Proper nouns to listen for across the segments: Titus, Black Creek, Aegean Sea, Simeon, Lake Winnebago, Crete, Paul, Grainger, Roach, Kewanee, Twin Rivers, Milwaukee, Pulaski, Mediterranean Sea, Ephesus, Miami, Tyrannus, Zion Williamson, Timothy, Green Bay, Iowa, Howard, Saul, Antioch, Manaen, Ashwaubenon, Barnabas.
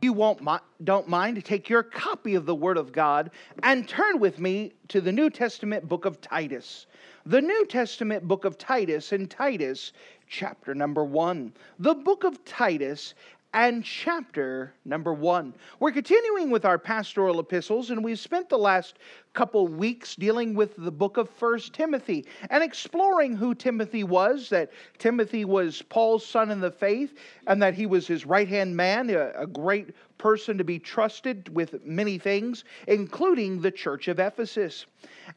You don't mind to take your copy of the Word of God and turn with me to the New Testament book of Titus. The New Testament book of Titus, and Titus chapter number 1. The book of Titus and chapter number 1. We're continuing with our pastoral epistles, and we've spent the last couple weeks dealing with the book of 1 Timothy and exploring who Timothy was, that Timothy was Paul's son in the faith, and that he was his right-hand man, a great person to be trusted with many things, including the church of Ephesus.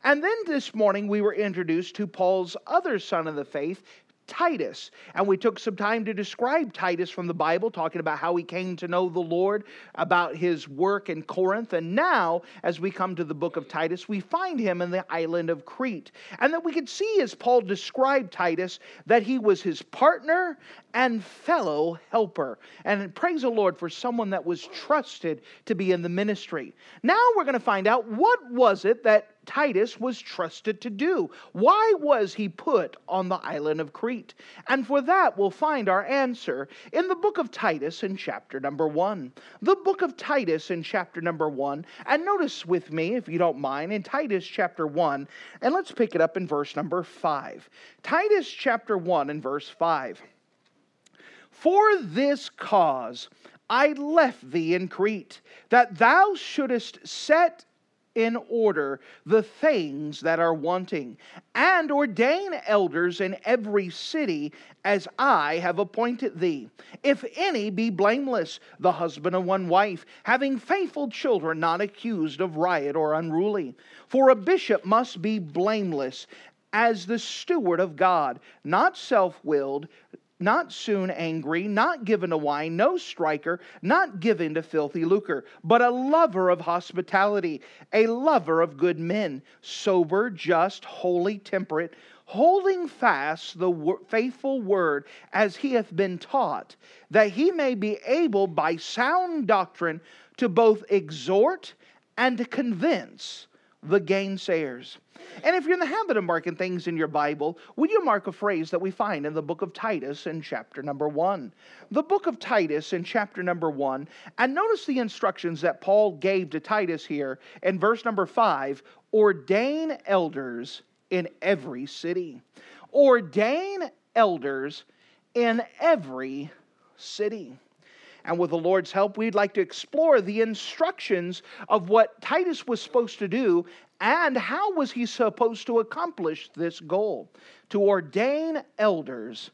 And then this morning we were introduced to Paul's other son in the faith, Titus, and we took some time to describe Titus from the Bible, talking about how he came to know the Lord, about his work in Corinth, and now, as we come to the book of Titus, we find him in the island of Crete, and that we could see, as Paul described Titus, that he was his partner and fellow helper, and praise the Lord for someone that was trusted to be in the ministry. Now we're going to find out, what was it that Titus was trusted to do? Why was he put on the island of Crete? And for that, we'll find our answer in the book of Titus in chapter number 1. The book of Titus in chapter number 1, and notice with me, if you don't mind, in Titus chapter 1, and let's pick it up in verse number 5. Titus chapter 1 and verse 5. For this cause I left thee in Crete, that thou shouldest set in order the things that are wanting, and ordain elders in every city, as I have appointed thee. If any be blameless, the husband of one wife, having faithful children, not accused of riot or unruly. For a bishop must be blameless, as the steward of God, not self-willed, not soon angry, not given to wine, no striker, not given to filthy lucre, but a lover of hospitality, a lover of good men, sober, just, holy, temperate, holding fast the faithful word as he hath been taught, that he may be able by sound doctrine to both exhort and to convince the gainsayers. And if you're in the habit of marking things in your Bible, would you mark a phrase that we find in the book of Titus in chapter number 1? The book of Titus in chapter number 1, and notice the instructions that Paul gave to Titus here in verse number 5, ordain elders in every city. Ordain elders in every city. And with the Lord's help, we'd like to explore the instructions of what Titus was supposed to do and how was he supposed to accomplish this goal, to ordain elders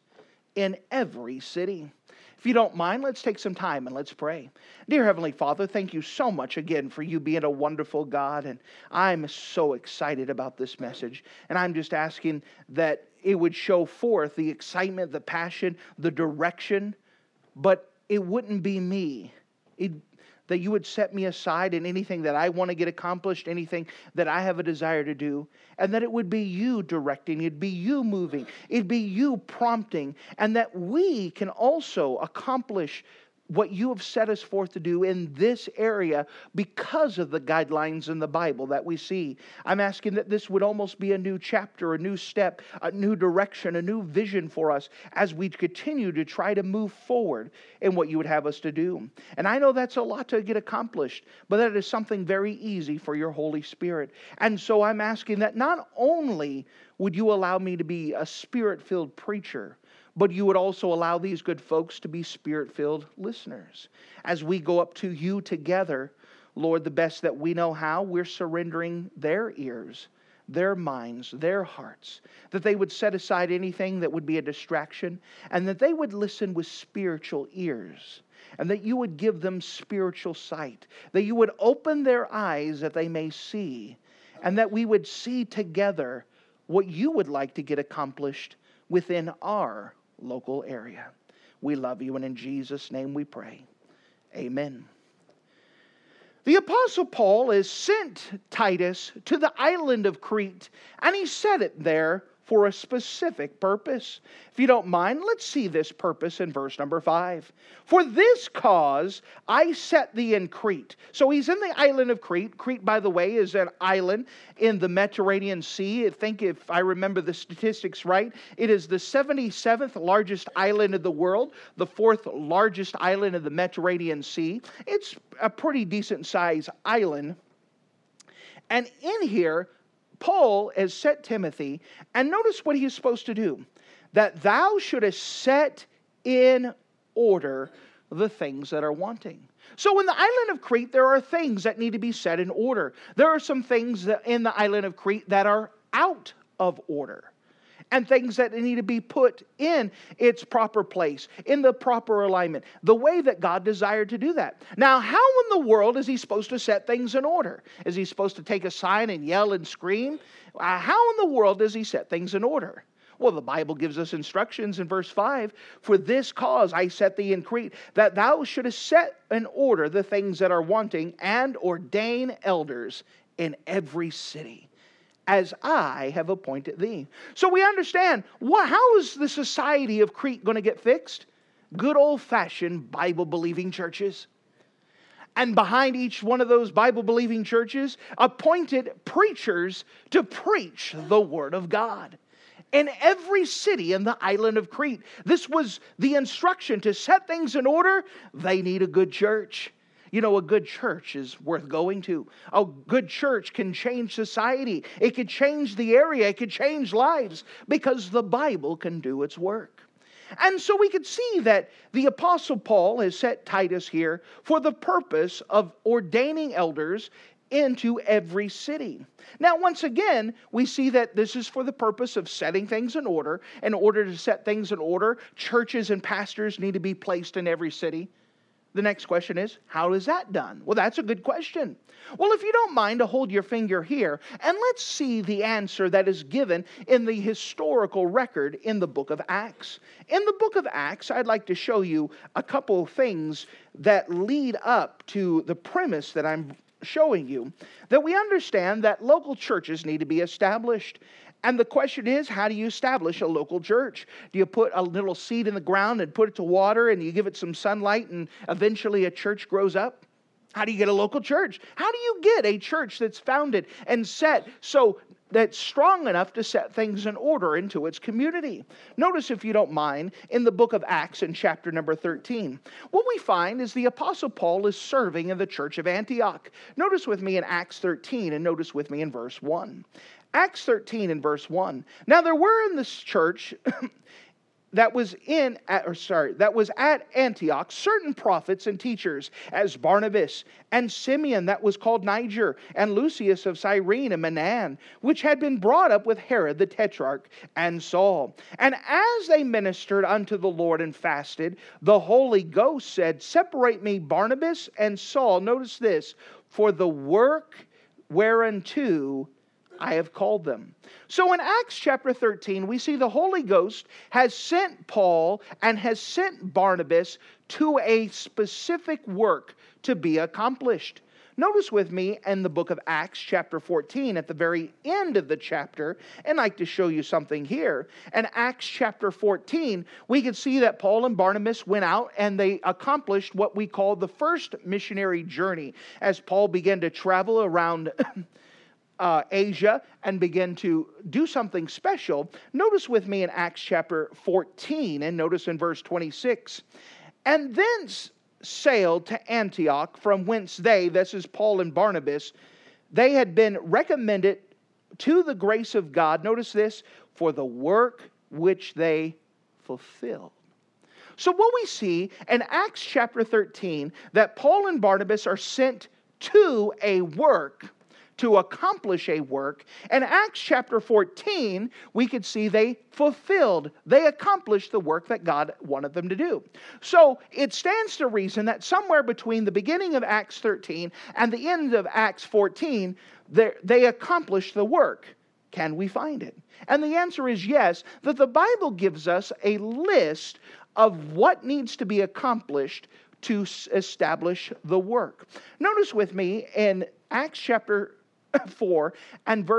in every city. If you don't mind, let's take some time and let's pray. Dear Heavenly Father, thank you so much again for you being a wonderful God, and I'm so excited about this message, and I'm just asking that it would show forth the excitement, the passion, the direction, but it wouldn't be me, that you would set me aside in anything that I want to get accomplished, anything that I have a desire to do, and that it would be you directing, it'd be you moving, it'd be you prompting, and that we can also accomplish what you have set us forth to do in this area because of the guidelines in the Bible that we see. I'm asking that this would almost be a new chapter, a new step, a new direction, a new vision for us as we continue to try to move forward in what you would have us to do. And I know that's a lot to get accomplished, but that is something very easy for your Holy Spirit. And so I'm asking that not only would you allow me to be a Spirit-filled preacher, but you would also allow these good folks to be Spirit-filled listeners. As we go up to you together, Lord, the best that we know how, we're surrendering their ears, their minds, their hearts, that they would set aside anything that would be a distraction, and that they would listen with spiritual ears, and that you would give them spiritual sight, that you would open their eyes that they may see, and that we would see together what you would like to get accomplished within our local area. We love you, and in Jesus' name we pray. Amen. The Apostle Paul is sent Titus to the island of Crete, and he set it there for a specific purpose. If you don't mind, let's see this purpose in verse number 5. For this cause I set thee in Crete. So he's in the island of Crete. Crete, by the way, is an island in the Mediterranean Sea. I think, if I remember the statistics right, it is the 77th largest island in the world, the 4th largest island in the Mediterranean Sea. It's a pretty decent sized island. And in here, Paul has set Timothy, and notice what he is supposed to do. That thou shouldest set in order the things that are wanting. So in the island of Crete, there are things that need to be set in order. There are some things in the island of Crete that are out of order, and things that need to be put in its proper place, in the proper alignment, the way that God desired to do that. Now, how in the world is he supposed to set things in order? Is he supposed to take a sign and yell and scream? How in the world does he set things in order? Well, the Bible gives us instructions in verse 5. For this cause I set thee in Crete, that thou shouldest set in order the things that are wanting, and ordain elders in every city, as I have appointed thee. So we understand, how is the society of Crete going to get fixed? Good old-fashioned Bible-believing churches. And behind each one of those Bible-believing churches, appointed preachers to preach the Word of God. In every city in the island of Crete, this was the instruction to set things in order. They need a good church. You know, a good church is worth going to. A good church can change society. It could change the area. It could change lives, because the Bible can do its work. And so we could see that the Apostle Paul has set Titus here for the purpose of ordaining elders into every city. Now, once again, we see that this is for the purpose of setting things in order. In order to set things in order, churches and pastors need to be placed in every city. The next question is, how is that done? Well, that's a good question. Well, if you don't mind to hold your finger here, and let's see the answer that is given in the historical record in the book of Acts. In the book of Acts, I'd like to show you a couple of things that lead up to the premise that I'm showing you, that we understand that local churches need to be established. And the question is, how do you establish a local church? Do you put a little seed in the ground and put it to water, and you give it some sunlight, and eventually a church grows up? How do you get a local church? How do you get a church that's founded and set so that's strong enough to set things in order into its community? Notice, if you don't mind, in the book of Acts in chapter number 13, what we find is the Apostle Paul is serving in the church of Antioch. Notice with me in Acts 13, and notice with me in verse 1. Acts 13 and verse 1. Now there were in this church that was at Antioch certain prophets and teachers, as Barnabas and Simeon that was called Niger, and Lucius of Cyrene and Manaen, which had been brought up with Herod the Tetrarch, and Saul. And as they ministered unto the Lord and fasted, the Holy Ghost said, Separate me Barnabas and Saul, notice this, for the work whereunto I have called them. So in Acts chapter 13, we see the Holy Ghost has sent Paul and has sent Barnabas to a specific work to be accomplished. Notice with me in the book of Acts chapter 14, at the very end of the chapter, and I'd like to show you something here. In Acts chapter 14, we can see that Paul and Barnabas went out and they accomplished what we call the first missionary journey, as Paul began to travel around Asia and begin to do something special. Notice with me in Acts chapter 14, and notice in verse 26. And thence sailed to Antioch, from whence they, this is Paul and Barnabas, they had been recommended to the grace of God, notice this, for the work which they fulfilled. So what we see in Acts chapter 13, that Paul and Barnabas are sent to a work to accomplish a work. In Acts chapter 14, we could see they accomplished the work that God wanted them to do. So it stands to reason that somewhere between the beginning of Acts 13 and the end of Acts 14, they accomplished the work. Can we find it? And the answer is yes, that the Bible gives us a list of what needs to be accomplished to establish the work. Notice with me in Acts chapter 4 and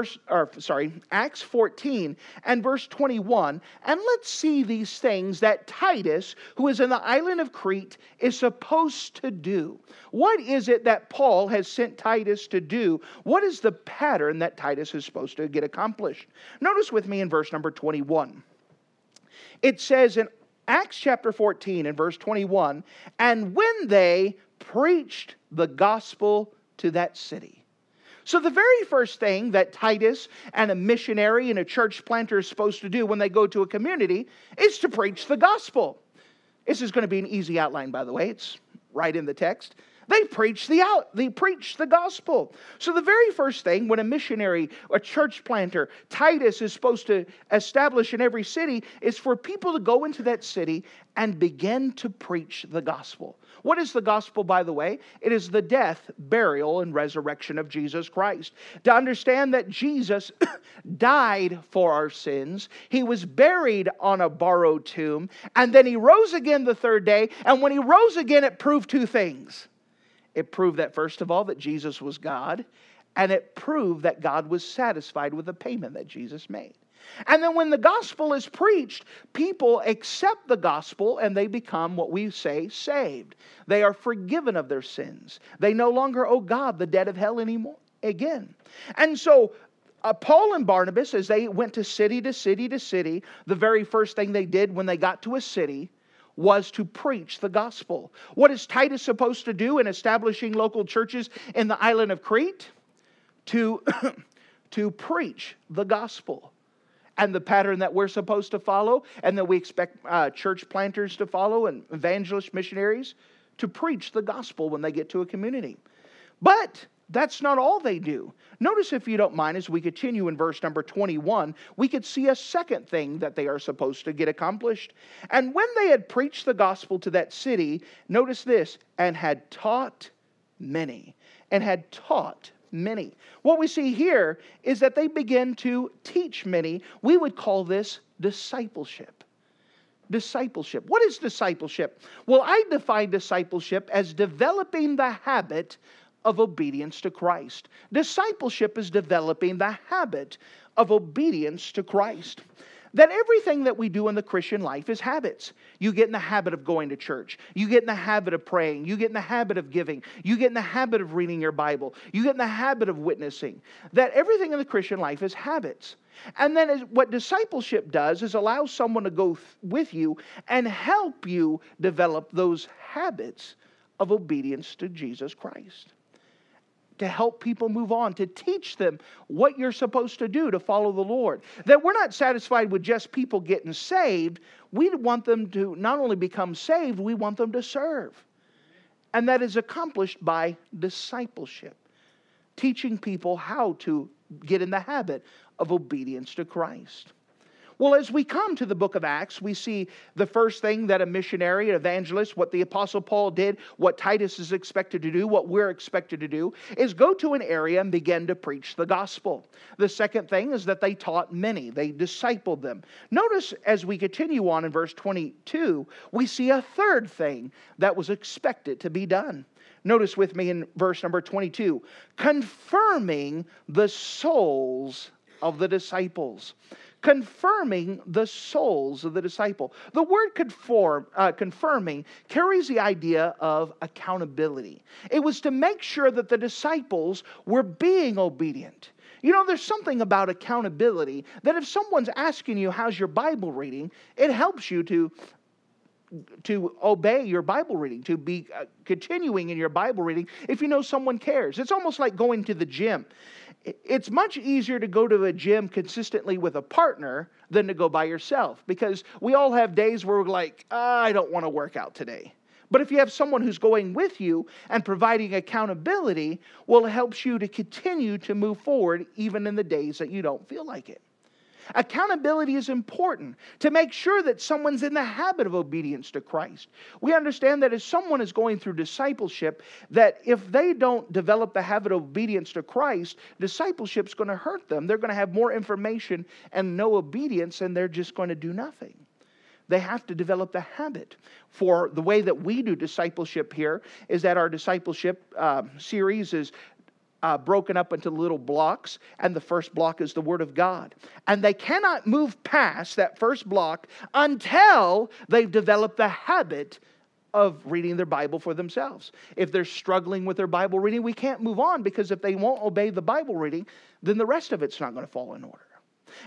Acts 14 and verse 21, and let's see these things that Titus, who is in the island of Crete, is supposed to do. What is it that Paul has sent Titus to do? What is the pattern that Titus is supposed to get accomplished? Notice with me in verse number 21. It says in Acts chapter 14 and verse 21, and when they preached the gospel to that city. So the very first thing that Titus and a missionary and a church planter is supposed to do when they go to a community is to preach the gospel. This is going to be an easy outline, by the way. It's right in the text. They preach the gospel. So the very first thing when a missionary, a church planter, Titus is supposed to establish in every city is for people to go into that city and begin to preach the gospel. What is the gospel, by the way? It is the death, burial, and resurrection of Jesus Christ. To understand that Jesus died for our sins, he was buried on a borrowed tomb, and then he rose again the third day, and when he rose again, it proved two things. It proved that, first of all, that Jesus was God, and it proved that God was satisfied with the payment that Jesus made. And then when the gospel is preached, people accept the gospel and they become what we say saved. They are forgiven of their sins. They no longer owe God the debt of hell anymore again. And so Paul and Barnabas, as they went to city, the very first thing they did when they got to a city was to preach the gospel. What is Titus supposed to do in establishing local churches in the island of Crete? To preach the gospel. And the pattern that we're supposed to follow and that we expect church planters to follow and evangelist missionaries to preach the gospel when they get to a community. But that's not all they do. Notice, if you don't mind, as we continue in verse number 21, we could see a second thing that they are supposed to get accomplished. And when they had preached the gospel to that city, notice this, and had taught many. What we see here is that they begin to teach many. We would call this discipleship. What is discipleship? Well, I define discipleship as developing the habit of obedience to Christ. Discipleship is developing the habit of obedience to Christ. That everything that we do in the Christian life is habits. You get in the habit of going to church. You get in the habit of praying. You get in the habit of giving. You get in the habit of reading your Bible. You get in the habit of witnessing. That everything in the Christian life is habits. And then what discipleship does is allow someone to go with you and help you develop those habits of obedience to Jesus Christ. To help people move on, to teach them what you're supposed to do to follow the Lord. That we're not satisfied with just people getting saved. We want them to not only become saved, we want them to serve. And that is accomplished by discipleship. Teaching people how to get in the habit of obedience to Christ. Well, as we come to the book of Acts, we see the first thing that a missionary, an evangelist, what the Apostle Paul did, what Titus is expected to do, what we're expected to do, is go to an area and begin to preach the gospel. The second thing is that they taught many. They discipled them. Notice as we continue on in verse 22, we see a third thing that was expected to be done. Notice with me in verse number 22, confirming the souls of the disciples. Confirming the souls of the disciple. The word confirming carries the idea of accountability. It was to make sure that the disciples were being obedient. You know, there's something about accountability that if someone's asking you, how's your Bible reading, it helps you to obey your Bible reading, to be continuing in your Bible reading if you know someone cares. It's almost like going to the gym. It's much easier to go to a gym consistently with a partner than to go by yourself, because we all have days where we're like, I don't want to work out today. But if you have someone who's going with you and providing accountability, well, it helps you to continue to move forward even in the days that you don't feel like it. Accountability is important to make sure that someone's in the habit of obedience to Christ. We understand that as someone is going through discipleship, that if they don't develop the habit of obedience to Christ, discipleship's going to hurt them. They're going to have more information and no obedience, and they're just going to do nothing. They have to develop the habit. For the way that we do discipleship here is that our discipleship series is broken up into little blocks, and the first block is the Word of God. And they cannot move past that first block until they've developed the habit of reading their Bible for themselves. If they're struggling with their Bible reading, we can't move on, because if they won't obey the Bible reading, then the rest of it's not going to fall in order.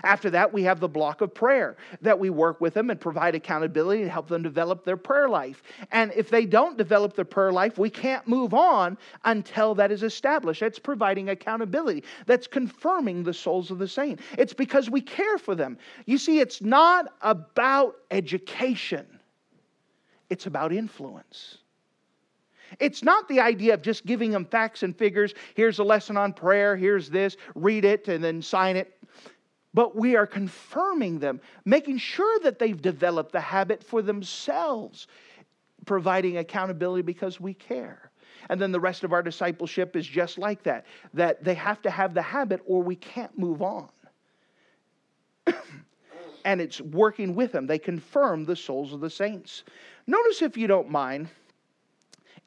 After that, we have the block of prayer that we work with them and provide accountability and help them develop their prayer life. And if they don't develop their prayer life, we can't move on until that is established. That's providing accountability. That's confirming the souls of the saint. It's because we care for them. You see, it's not about education. It's about influence. It's not the idea of just giving them facts and figures. Here's a lesson on prayer. Here's this. Read it and then sign it. But we are confirming them, making sure that they've developed the habit for themselves, providing accountability because we care. And then the rest of our discipleship is just like that, that they have to have the habit or we can't move on. And it's working with them. They confirm the souls of the saints. Notice, if you don't mind,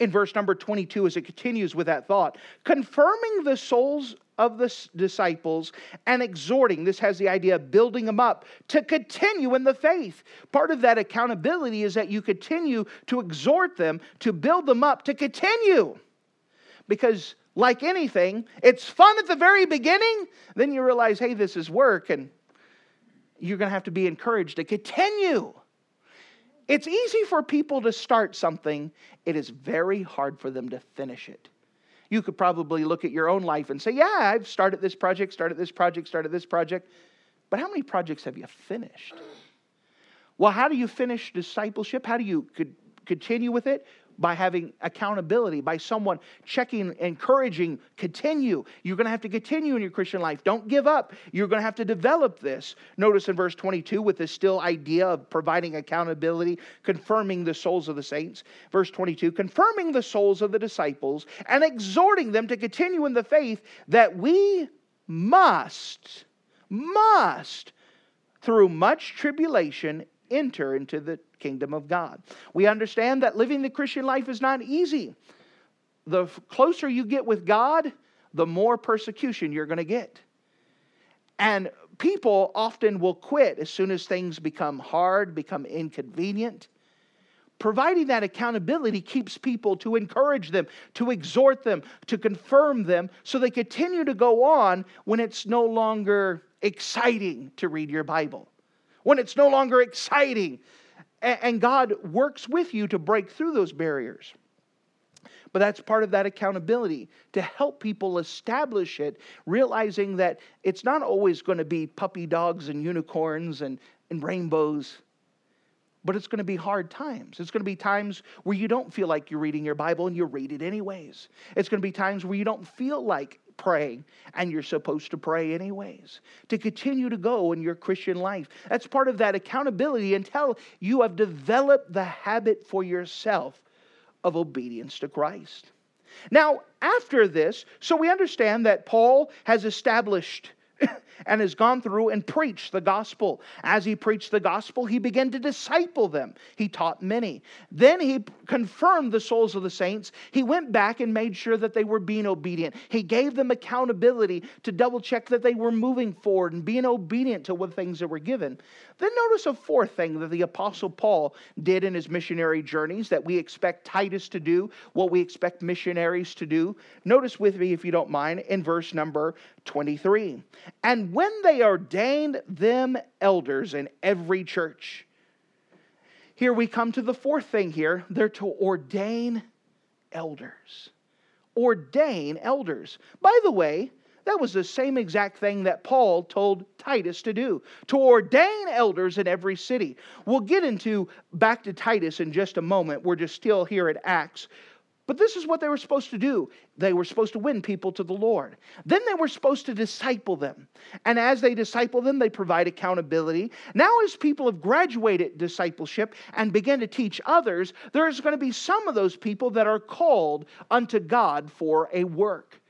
in verse number 22, as it continues with that thought, confirming the souls of the disciples and exhorting. This has the idea of building them up to continue in the faith. Part of that accountability is that you continue to exhort them, to build them up, to continue. Because like anything, it's fun at the very beginning. Then you realize, hey, this is work, and you're going to have to be encouraged to continue. It's easy for people to start something. It is very hard for them to finish it. You could probably look at your own life and say, yeah, I've started this project, But how many projects have you finished? Well, how do you finish discipleship? How do you continue with it? By having accountability, by someone checking, encouraging, continue. You're going to have to continue in your Christian life. Don't give up. You're going to have to develop this. Notice in verse 22 with this still idea of providing accountability, confirming the souls of the saints. Verse 22, confirming the souls of the disciples and exhorting them to continue in the faith that we must, through much tribulation, enter into the kingdom of God. We understand that living the Christian life is not easy. The closer you get with God, the more persecution you're going to get. And people often will quit as soon as things become hard, become inconvenient. Providing that accountability keeps people to encourage them, to exhort them, to confirm them, so they continue to go on when it's no longer exciting to read your Bible. When it's no longer exciting. And God works with you to break through those barriers. But that's part of that accountability, to help people establish it, realizing that it's not always going to be puppy dogs and unicorns and rainbows, but it's going to be hard times. It's going to be times where you don't feel like you're reading your Bible and you read it anyways. It's going to be times where you don't feel like praying, and you're supposed to pray anyways, to continue to go in your Christian life. That's part of that accountability until you have developed the habit for yourself of obedience to Christ. Now, after this, so we understand that Paul has established and has gone through and preached the gospel. As he preached the gospel, he began to disciple them. He taught many. Then he confirmed the souls of the saints. He went back and made sure that they were being obedient. He gave them accountability to double check that they were moving forward and being obedient to what things that were given. Then notice a fourth thing that the Apostle Paul did in his missionary journeys that we expect Titus to do, what we expect missionaries to do. Notice with me, if you don't mind, in verse number 23. And when they ordained them elders in every church. Here we come to the fourth thing here. They're to ordain elders. Ordain elders. By the way, that was the same exact thing that Paul told Titus to do. To ordain elders in every city. We'll get into back to Titus in just a moment. We're just still here at Acts. But this is what they were supposed to do. They were supposed to win people to the Lord. Then they were supposed to disciple them. And as they disciple them, they provide accountability. Now, as people have graduated discipleship and begin to teach others, there's going to be some of those people that are called unto God for a work.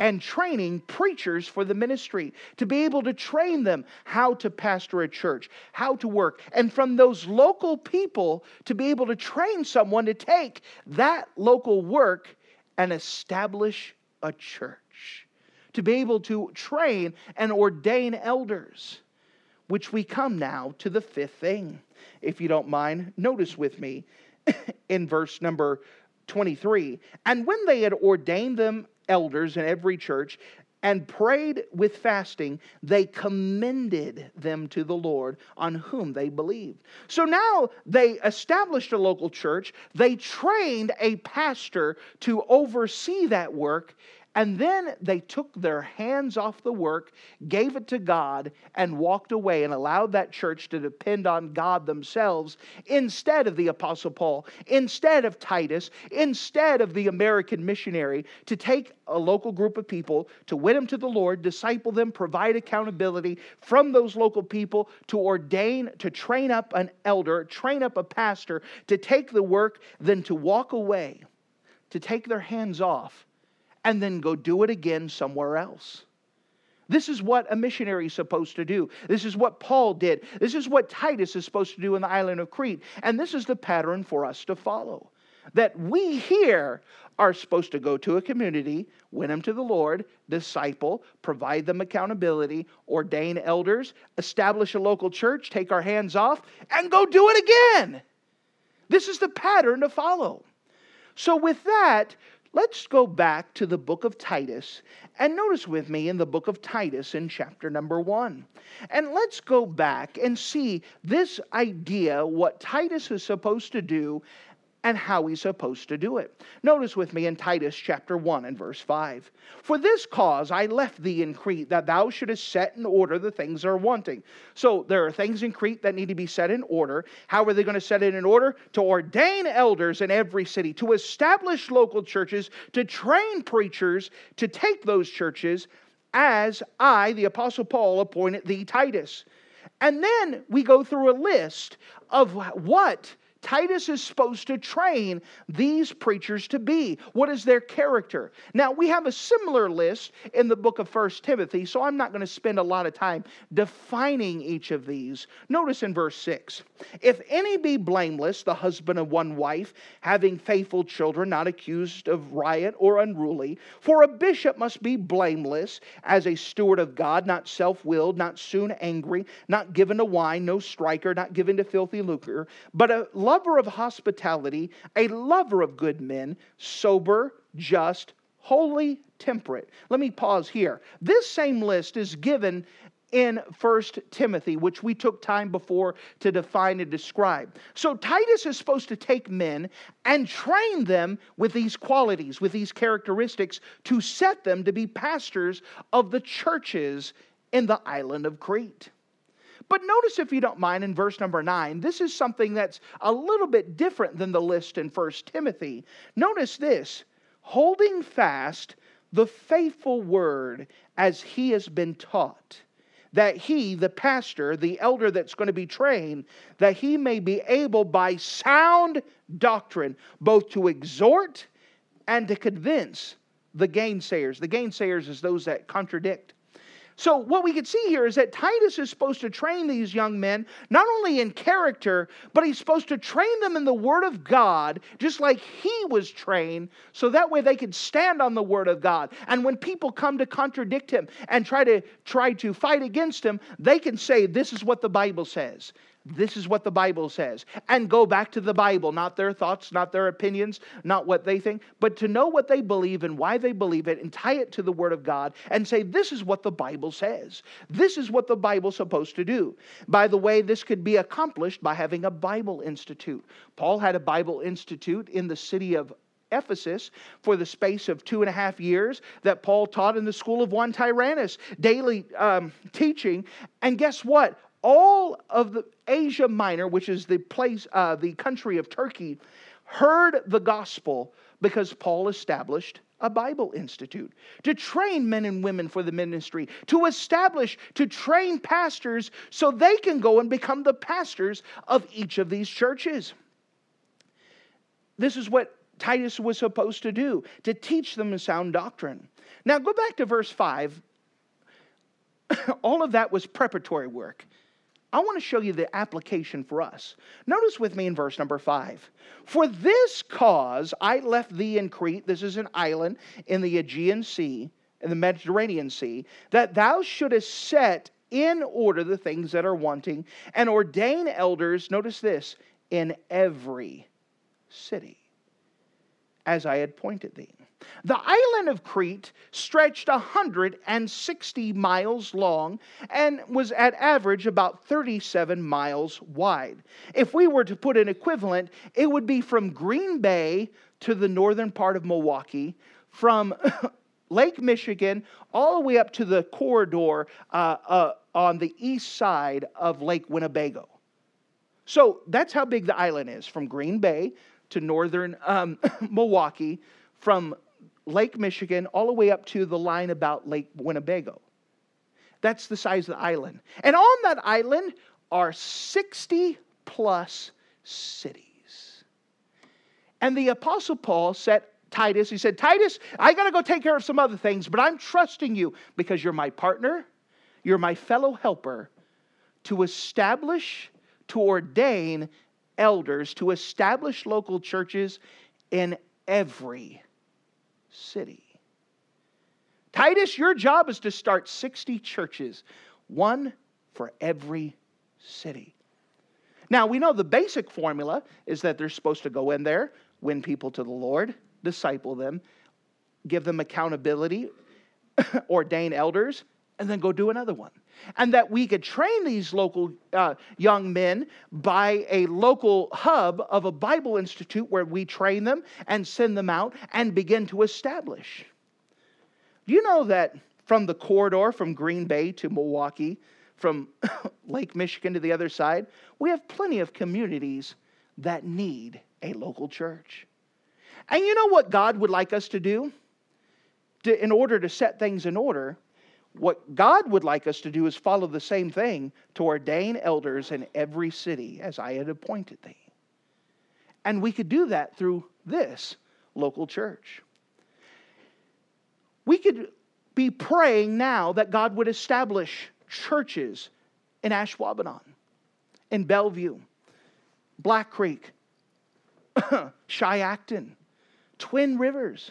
and training preachers for the ministry, to be able to train them how to pastor a church, how to work. And from those local people, to be able to train someone to take that local work and establish a church. To be able to train and ordain elders. Which we come now to the fifth thing. If you don't mind, notice with me in verse number 23. And when they had ordained them elders in every church, and prayed with fasting, they commended them to the Lord, on whom they believed. So now they established a local church, they trained a pastor to oversee that work, and then they took their hands off the work, gave it to God, and walked away and allowed that church to depend on God themselves instead of the Apostle Paul, instead of Titus, instead of the American missionary, to take a local group of people, to win them to the Lord, disciple them, provide accountability from those local people, to ordain, to train up an elder, train up a pastor, to take the work, then to walk away, to take their hands off, and then go do it again somewhere else. This is what a missionary is supposed to do. This is what Paul did. This is what Titus is supposed to do in the island of Crete. And this is the pattern for us to follow. That we here are supposed to go to a community, win them to the Lord, disciple, provide them accountability, ordain elders, establish a local church, take our hands off, and go do it again. This is the pattern to follow. So with that, let's go back to the book of Titus, and notice with me in the book of Titus in chapter number 1. And let's go back and see this idea, what Titus is supposed to do and how he's supposed to do it. Notice with me in Titus chapter 1 and verse 5. For this cause I left thee in Crete, that thou shouldest set in order the things that are wanting. So there are things in Crete that need to be set in order. How are they going to set it in order? To ordain elders in every city, to establish local churches, to train preachers, to take those churches, as I, the Apostle Paul, appointed thee, Titus. And then we go through a list of what Titus is supposed to train these preachers to be. What is their character? Now, we have a similar list in the book of 1 Timothy, so I'm not going to spend a lot of time defining each of these. Notice in verse 6, if any be blameless, the husband of one wife, having faithful children, not accused of riot or unruly. For a bishop must be blameless, as a steward of God, not self-willed, not soon angry, not given to wine, no striker, not given to filthy lucre, but a lover of hospitality, a lover of good men, sober, just, holy, temperate. Let me pause here. This same list is given in 1 Timothy, which we took time before to define and describe. So Titus is supposed to take men and train them with these qualities, with these characteristics, to set them to be pastors of the churches in the island of Crete. But notice, if you don't mind, in verse number 9, this is something that's a little bit different than the list in 1 Timothy. Notice this, holding fast the faithful word as he has been taught, that he, the pastor, the elder that's going to be trained, that he may be able by sound doctrine both to exhort and to convince the gainsayers. The gainsayers is those that contradict. So what we can see here is that Titus is supposed to train these young men, not only in character, but he's supposed to train them in the Word of God, just like he was trained, so that way they could stand on the Word of God. And when people come to contradict him and try to fight against him, they can say, this is what the Bible says. This is what the Bible says. And go back to the Bible, not their thoughts, not their opinions, not what they think, but to know what they believe and why they believe it, and tie it to the Word of God and say, this is what the Bible says. This is what the Bible's supposed to do. By the way, this could be accomplished by having a Bible Institute. Paul had a Bible Institute in the city of Ephesus for the space of 2.5 years that Paul taught in the school of one Tyrannus, daily teaching. And guess what? All of the Asia Minor, which is the place, the country of Turkey, heard the gospel because Paul established a Bible Institute to train men and women for the ministry, to establish, to train pastors so they can go and become the pastors of each of these churches. This is what Titus was supposed to do, to teach them a sound doctrine. Now go back to verse 5. All of that was preparatory work. I want to show you the application for us. Notice with me in verse number 5. For this cause I left thee in Crete. This is an island in the Aegean Sea, in the Mediterranean Sea, that thou shouldest set in order the things that are wanting, and ordain elders, notice this, in every city, as I had appointed thee. The island of Crete stretched 160 miles long and was at average about 37 miles wide. If we were to put an equivalent, it would be from Green Bay to the northern part of Milwaukee, from Lake Michigan all the way up to the corridor on the east side of Lake Winnebago. So that's how big the island is, from Green Bay to northern Milwaukee, from Lake Michigan all the way up to the line about Lake Winnebago. That's the size of the island. And on that island are 60 plus cities. And the Apostle Paul set Titus, he said, Titus, I got to go take care of some other things, but I'm trusting you because you're my partner, you're my fellow helper, to establish, to ordain elders, to establish local churches in every city. Titus, your job is to start 60 churches, one for every city. Now, we know the basic formula is that they're supposed to go in there, win people to the Lord, disciple them, give them accountability, ordain elders, and then go do another one. And that we could train these local young men by a local hub of a Bible institute where we train them and send them out and begin to establish. Do you know that from the corridor from Green Bay to Milwaukee, from Lake Michigan to the other side, we have plenty of communities that need a local church? And you know what God would like us to do? In order to set things in order, what God would like us to do is follow the same thing, to ordain elders in every city as I had appointed thee. And we could do that through this local church. We could be praying now that God would establish churches in Ashwaubenon, in Bellevue, Black Creek, Shiocton, Twin Rivers.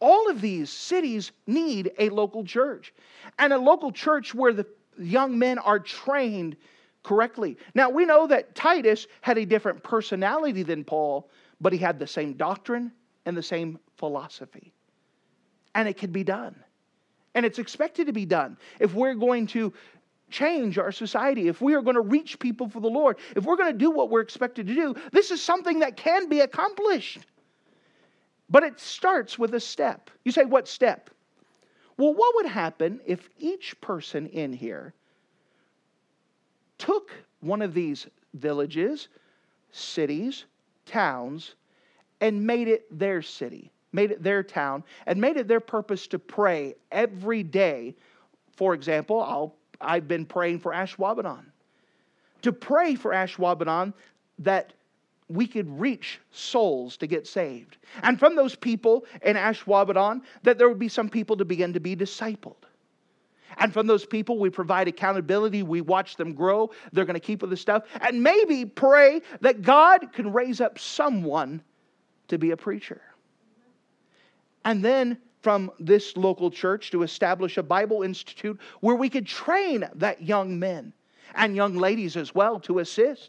All of these cities need a local church, and a local church where the young men are trained correctly. Now, we know that Titus had a different personality than Paul, but he had the same doctrine and the same philosophy. And it can be done. And it's expected to be done. If we're going to change our society, if we are going to reach people for the Lord, if we're going to do what we're expected to do, this is something that can be accomplished. But it starts with a step. You say, what step? Well, what would happen if each person in here took one of these villages, cities, towns, and made it their city, made it their town, and made it their purpose to pray every day? For example, I've been praying for Ashwaubenon. To pray for Ashwaubenon that we could reach souls to get saved. And from those people in Ashwaubenon, that there would be some people to begin to be discipled. And from those people, we provide accountability. We watch them grow. They're going to keep with the stuff. And maybe pray that God can raise up someone to be a preacher. And then from this local church to establish a Bible institute where we could train that young men and young ladies as well to assist,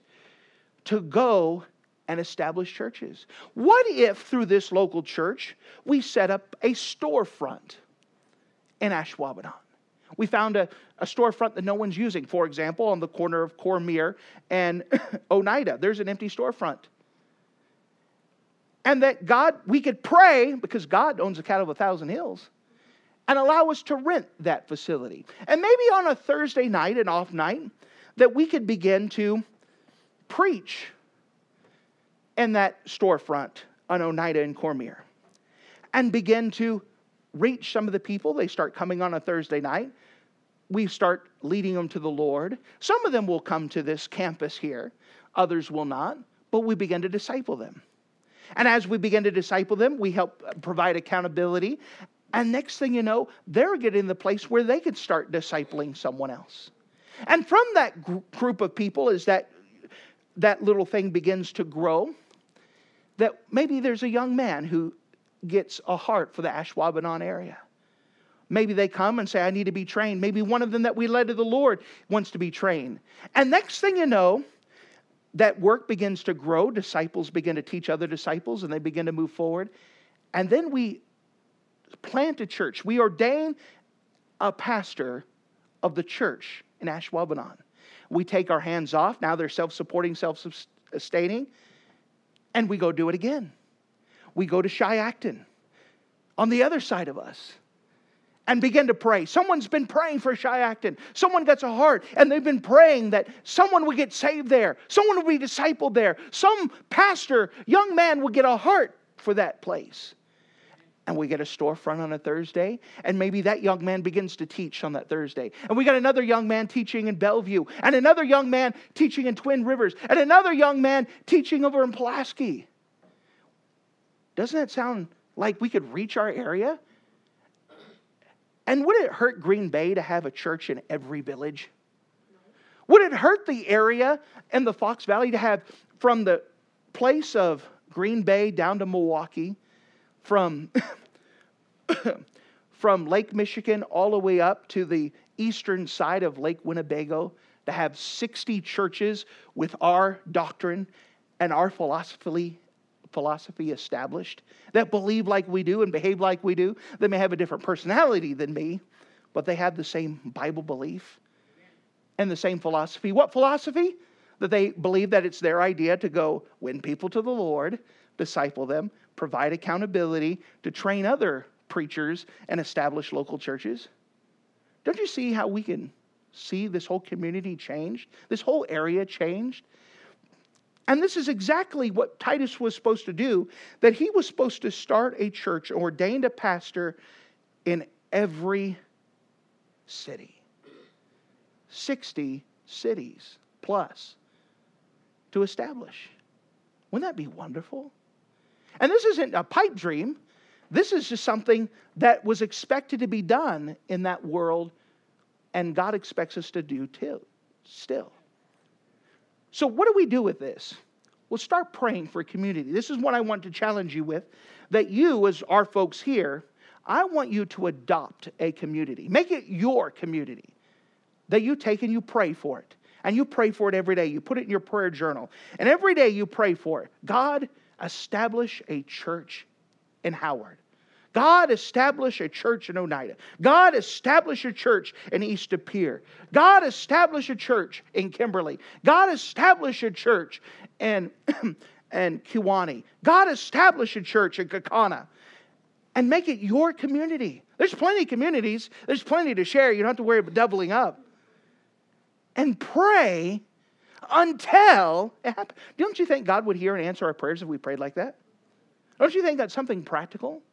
to go and establish churches. What if through this local church we set up a storefront in Ashwaubenon? We found a storefront that no one's using. For example, on the corner of Cormier and Oneida, there's an empty storefront. And that God, we could pray, because God owns the cattle of 1,000 hills, and allow us to rent that facility. And maybe on a Thursday night, an off night, that we could begin to preach in that storefront on Oneida and Cormier, and begin to reach some of the people. They start coming on a Thursday night. We start leading them to the Lord. Some of them will come to this campus here. Others will not, but we begin to disciple them. And as we begin to disciple them, we help provide accountability. And next thing you know, they're getting the place where they could start discipling someone else. And from that group of people is that little thing begins to grow, that maybe there's a young man who gets a heart for the Ashwaubenon area. Maybe they come and say, I need to be trained. Maybe one of them that we led to the Lord wants to be trained. And next thing you know, that work begins to grow. Disciples begin to teach other disciples, and they begin to move forward. And then we plant a church. We ordain a pastor of the church in Ashwaubenon. We take our hands off. Now they're self-supporting, self-sustaining. And we go do it again. We go to Shiocton on the other side of us. And begin to pray. Someone's been praying for Shiocton. Someone gets a heart. And they've been praying that someone will get saved there. Someone will be discipled there. Some pastor, young man, will get a heart for that place. And we get a storefront on a Thursday. And maybe that young man begins to teach on that Thursday. And we got another young man teaching in Bellevue. And another young man teaching in Twin Rivers. And another young man teaching over in Pulaski. Doesn't that sound like we could reach our area? And would it hurt Green Bay to have a church in every village? Would it hurt the area and the Fox Valley to have, from the place of Green Bay down to Milwaukee, from Lake Michigan all the way up to the eastern side of Lake Winnebago, to have 60 churches with our doctrine and our philosophy established, that believe like we do and behave like we do? They may have a different personality than me, but they have the same Bible belief and the same philosophy. What philosophy? That they believe that it's their idea to go win people to the Lord, disciple them, provide accountability, to train other preachers and establish local churches. Don't you see how we can see this whole community changed? This whole area changed? And this is exactly what Titus was supposed to do, that he was supposed to start a church, ordained a pastor in every city. 60 cities plus to establish. Wouldn't that be wonderful? And this isn't a pipe dream. This is just something that was expected to be done in that world, and God expects us to do too, still. So what do we do with this? Well, start praying for community. This is what I want to challenge you with, that you, as our folks here, I want you to adopt a community. Make it your community, that you take and you pray for it. And you pray for it every day. You put it in your prayer journal. And every day you pray for it. God, establish a church in Howard. God, establish a church in Oneida. God, establish a church in East of Pier. God, establish a church in Kimberly. God, establish a church in Kewanee. God, establish a church in Kakana. And make it your community. There's plenty of communities. There's plenty to share. You don't have to worry about doubling up. And pray until it happens. Don't you think God would hear and answer our prayers if we prayed like that? Don't you think that's something practical?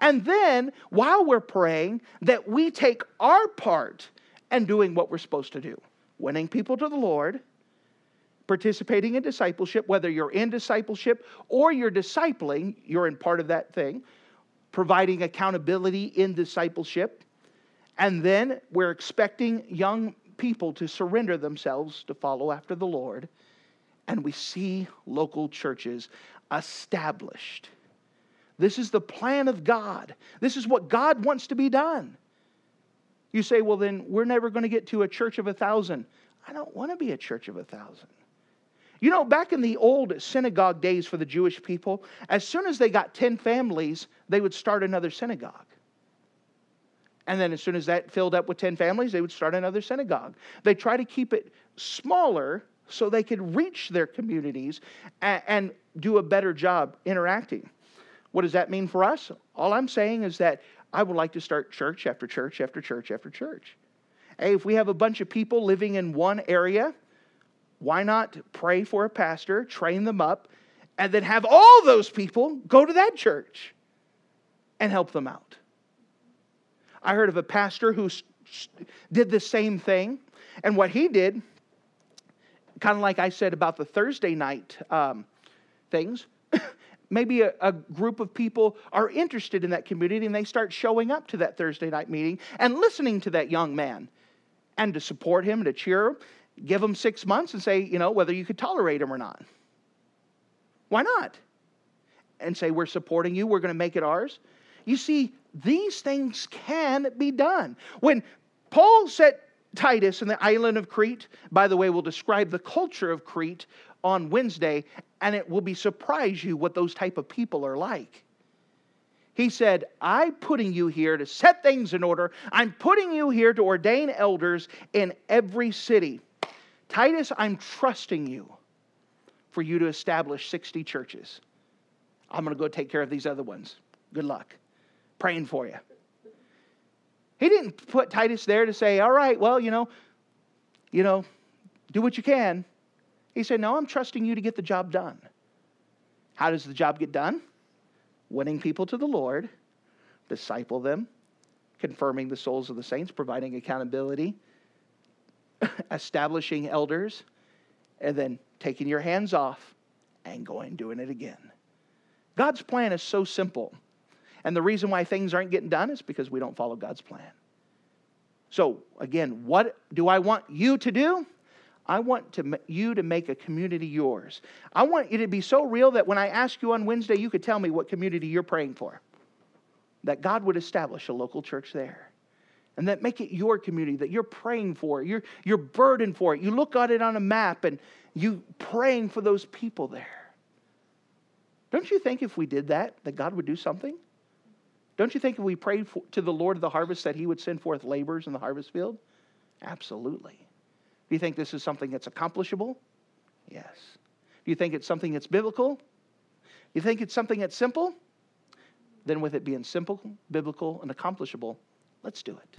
And then, while we're praying, that we take our part and doing what we're supposed to do. Winning people to the Lord, participating in discipleship, whether you're in discipleship or you're discipling, you're in part of that thing, providing accountability in discipleship. And then we're expecting young people to surrender themselves to follow after the Lord. And we see local churches established. This is the plan of God. This is what God wants to be done. You say, well, then we're never going to get to a church of 1,000. I don't want to be a church of 1,000. You know, back in the old synagogue days for the Jewish people, as soon as they got 10 families, they would start another synagogue. And then as soon as that filled up with 10 families, they would start another synagogue. They try to keep it smaller so they could reach their communities and do a better job interacting. What does that mean for us? All I'm saying is that I would like to start church after church after church after church. Hey, if we have a bunch of people living in one area, why not pray for a pastor, train them up, and then have all those people go to that church and help them out? I heard of a pastor who did the same thing. And what he did, kind of like I said about the Thursday night things, maybe a group of people are interested in that community and they start showing up to that Thursday night meeting and listening to that young man and to support him and to cheer him, give him 6 months and say, you know, whether you could tolerate him or not. Why not? And say, we're supporting you. We're going to make it ours. You see, these things can be done. When Paul set Titus in the island of Crete, by the way, we'll describe the culture of Crete on Wednesday, and it will be surprise you what those type of people are like. He said, I'm putting you here to set things in order. I'm putting you here to ordain elders in every city. Titus, I'm trusting you for you to establish 60 churches. I'm going to go take care of these other ones. Good luck. Praying for you. He didn't put Titus there to say, all right, well, you know, do what you can. He said, no, I'm trusting you to get the job done. How does the job get done? Winning people to the Lord, disciple them, confirming the souls of the saints, providing accountability, establishing elders, and then taking your hands off and going doing it again. God's plan is so simple. And the reason why things aren't getting done is because we don't follow God's plan. So again, what do I want you to do? I want you to make a community yours. I want you to be so real that when I ask you on Wednesday, you could tell me what community you're praying for. That God would establish a local church there. And that make it your community, that you're praying for it, you're burdened for it. You look at it on a map and you're praying for those people there. Don't you think if we did that, that God would do something? Don't you think if we prayed to the Lord of the harvest that he would send forth laborers in the harvest field? Absolutely. Do you think this is something that's accomplishable? Yes. Do you think it's something that's biblical? You think it's something that's simple? Then with it being simple, biblical, and accomplishable, let's do it.